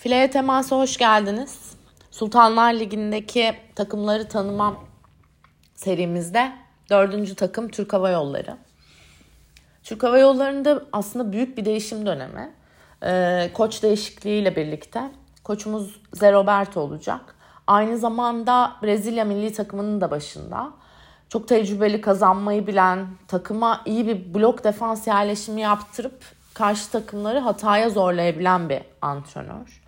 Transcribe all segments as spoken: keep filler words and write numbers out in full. Fileye Temas'a hoş geldiniz. Sultanlar Ligi'ndeki takımları tanımam serimizde dördüncü takım Türk Hava Yolları. Türk Hava Yolları'nda aslında büyük bir değişim dönemi. Ee, koç değişikliğiyle birlikte koçumuz Zé Roberto olacak. Aynı zamanda Brezilya milli takımının da başında. Çok tecrübeli, kazanmayı bilen, takıma iyi bir blok defans yerleşimi yaptırıp karşı takımları hataya zorlayabilen bir antrenör.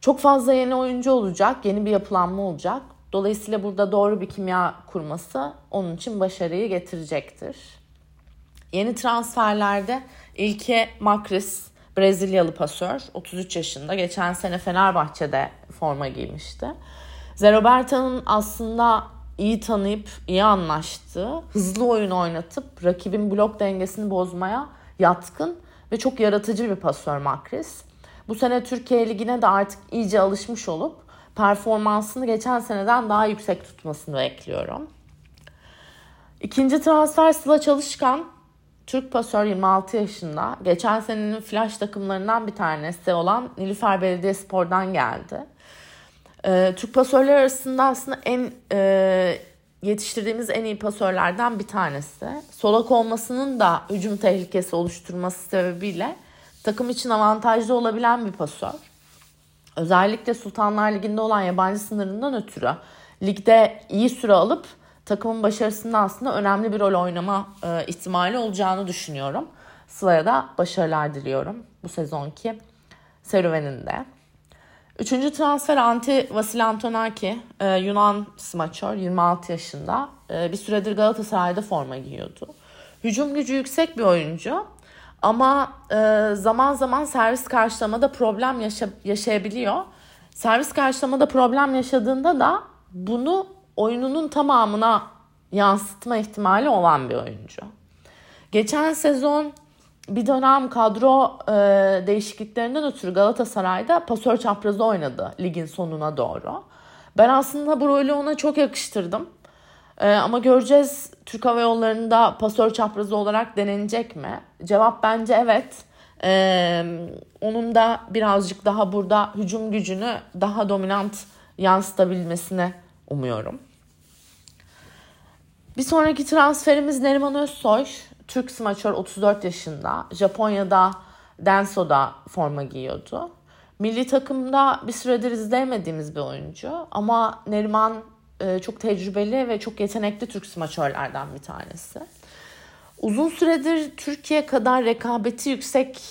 Çok fazla yeni oyuncu olacak, yeni bir yapılanma olacak. Dolayısıyla burada doğru bir kimya kurması onun için başarıyı getirecektir. Yeni transferlerde İlke Makris, Brezilyalı pasör, otuz üç yaşında. Geçen sene Fenerbahçe'de forma giymişti. Zé Roberto'nun aslında iyi tanıyıp iyi anlaştığı, hızlı oyun oynatıp rakibin blok dengesini bozmaya yatkın ve çok yaratıcı bir pasör Makris. Bu sene Türkiye Ligi'ne de artık iyice alışmış olup performansını geçen seneden daha yüksek tutmasını bekliyorum. İkinci transfer Sıla Çalışkan. Türk pasör, yirmi altı yaşında. Geçen senenin flash takımlarından bir tanesi olan Nilüfer Belediyespor'dan geldi. Ee, Türk pasörler arasında aslında en e, yetiştirdiğimiz en iyi pasörlerden bir tanesi. Solak olmasının da hücum tehlikesi oluşturması sebebiyle takım için avantajlı olabilen bir pasör. Özellikle Sultanlar Ligi'nde olan yabancı sınırından ötürü ligde iyi süre alıp takımın başarısında aslında önemli bir rol oynama e, ihtimali olacağını düşünüyorum. Sıla'ya da başarılar diliyorum bu sezonki serüveninde. Üçüncü transfer Ante Vasil Antonaki, e, Yunan smaçör, yirmi altı yaşında. E, bir süredir Galatasaray'da forma giyiyordu. Hücum gücü yüksek bir oyuncu ama e, zaman zaman servis karşılamada problem yaşa- yaşayabiliyor. Servis karşılamada problem yaşadığında da bunu oyununun tamamına yansıtma ihtimali olan bir oyuncu. Geçen sezon bir dönem kadro e, değişikliklerinden ötürü Galatasaray'da pasör çaprazı oynadı ligin sonuna doğru. Ben aslında bu rolü ona çok yakıştırdım. E, ama göreceğiz, Türk Hava Yolları'nda pasör çaprazı olarak denenecek mi? Cevap bence evet. E, onun da birazcık daha burada hücum gücünü daha dominant yansıtabilmesini umuyorum. Bir sonraki transferimiz Neriman Özsoy. Türk smaçör, otuz dört yaşında. Japonya'da Denso'da forma giyiyordu. Milli takımda bir süredir izleyemediğimiz bir oyuncu. Ama Neriman e, çok tecrübeli ve çok yetenekli Türk smaçörlerden bir tanesi. Uzun süredir Türkiye kadar rekabeti yüksek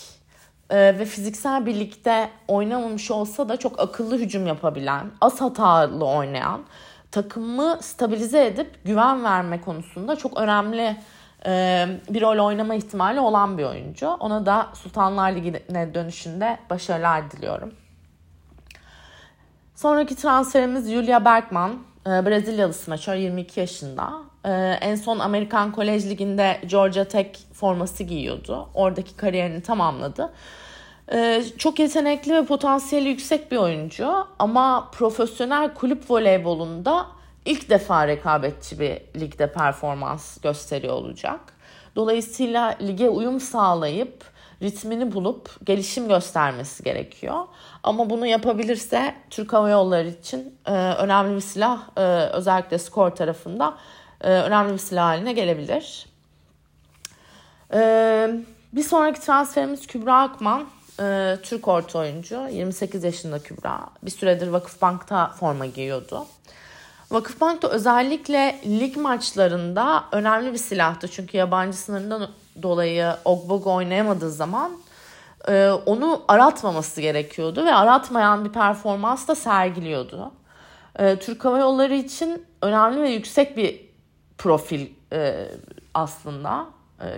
e, ve fiziksel birlikte oynamamış olsa da çok akıllı hücum yapabilen, az hatalı oynayan, takımı stabilize edip güven verme konusunda çok önemli e, bir rol oynama ihtimali olan bir oyuncu. Ona da Sultanlar Ligi'ne dönüşünde başarılar diliyorum. Sonraki transferimiz Julia Bergman. E, Brezilyalı smaçör, yirmi iki yaşında. E, en son Amerikan Kolej Ligi'nde Georgia Tech forması giyiyordu. Oradaki kariyerini tamamladı. Ee, çok yetenekli ve potansiyeli yüksek bir oyuncu ama profesyonel kulüp voleybolunda ilk defa rekabetçi bir ligde performans gösteriyor olacak. Dolayısıyla lige uyum sağlayıp ritmini bulup gelişim göstermesi gerekiyor. Ama bunu yapabilirse Türk Hava Yolları için e, önemli bir silah, e, özellikle skor tarafında e, önemli bir silah haline gelebilir. E, bir sonraki transferimiz Kübra Akman. Türk orta oyuncu, yirmi sekiz yaşında Kübra. Bir süredir Vakıfbank'ta forma giyiyordu. Vakıfbank'ta özellikle lig maçlarında önemli bir silahtı. Çünkü yabancı sınırından dolayı Ogbo oynayamadığı zaman onu aratmaması gerekiyordu ve aratmayan bir performans da sergiliyordu. Türk Hava Yolları için önemli ve yüksek bir profil aslında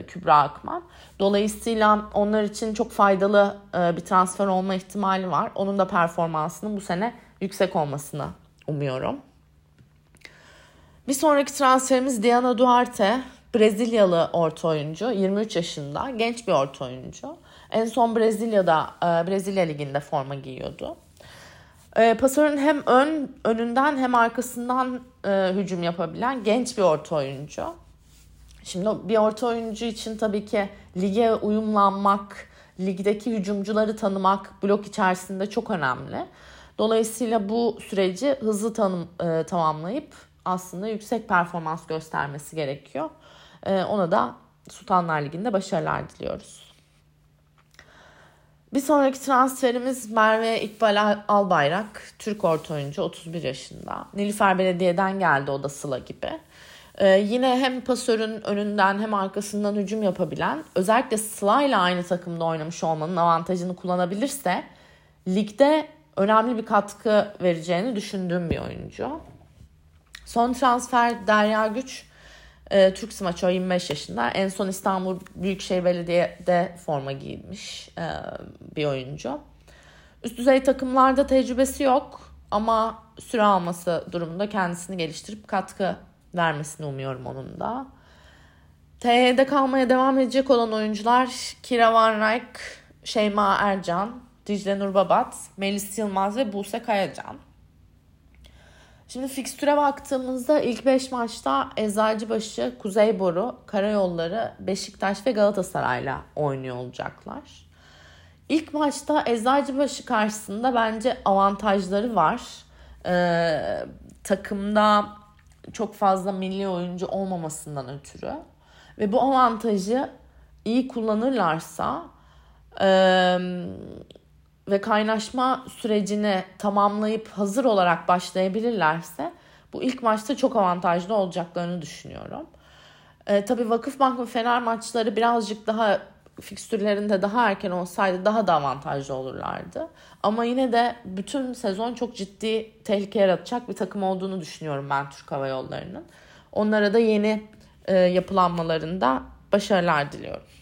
Kübra Akman. Dolayısıyla onlar için çok faydalı bir transfer olma ihtimali var. Onun da performansının bu sene yüksek olmasını umuyorum. Bir sonraki transferimiz Diana Duarte. Brezilyalı orta oyuncu. yirmi üç yaşında. Genç bir orta oyuncu. En son Brezilya'da, Brezilya Ligi'nde forma giyiyordu. Pasörün hem ön önünden hem arkasından hücum yapabilen genç bir orta oyuncu. Şimdi bir orta oyuncu için tabii ki lige uyumlanmak, ligdeki hücumcuları tanımak blok içerisinde çok önemli. Dolayısıyla bu süreci hızlı tanım, e, tamamlayıp aslında yüksek performans göstermesi gerekiyor. E, ona da Sultanlar Ligi'nde başarılar diliyoruz. Bir sonraki transferimiz Merve İkbal Albayrak. Türk orta oyuncu, otuz bir yaşında. Nilüfer Belediye'den geldi, o da Sıla gibi. Ee, yine hem pasörün önünden hem arkasından hücum yapabilen, özellikle Sıla ile aynı takımda oynamış olmanın avantajını kullanabilirse ligde önemli bir katkı vereceğini düşündüğüm bir oyuncu. Son transfer Derya Güç, e, Türk smaçör, yirmi beş yaşında. En son İstanbul Büyükşehir Belediye'de forma giymiş e, bir oyuncu. Üst düzey takımlarda tecrübesi yok ama süre alması durumunda kendisini geliştirip katkı vermesini umuyorum onun da. T H'de kalmaya devam edecek olan oyuncular Kira Van Rijk, Şeyma Ercan, Dicle Nurbabat, Melis Yılmaz ve Buse Kayacan. Şimdi fikstüre baktığımızda ilk beş maçta Eczacıbaşı, Kuzeyboru, Karayolları, Beşiktaş ve Galatasaray'la oynuyor olacaklar. İlk maçta Eczacıbaşı karşısında bence avantajları var. Ee, takımda çok fazla milli oyuncu olmamasından ötürü ve bu avantajı iyi kullanırlarsa e, ve kaynaşma sürecini tamamlayıp hazır olarak başlayabilirlerse bu ilk maçta çok avantajlı olacaklarını düşünüyorum. E, tabii Vakıfbank ve Fener maçları birazcık daha fikstürlerinde daha erken olsaydı daha da avantajlı olurlardı. Ama yine de bütün sezon çok ciddi tehlike yaratacak bir takım olduğunu düşünüyorum ben Türk Hava Yolları'nın. Onlara da yeni e, yapılanmalarında başarılar diliyorum.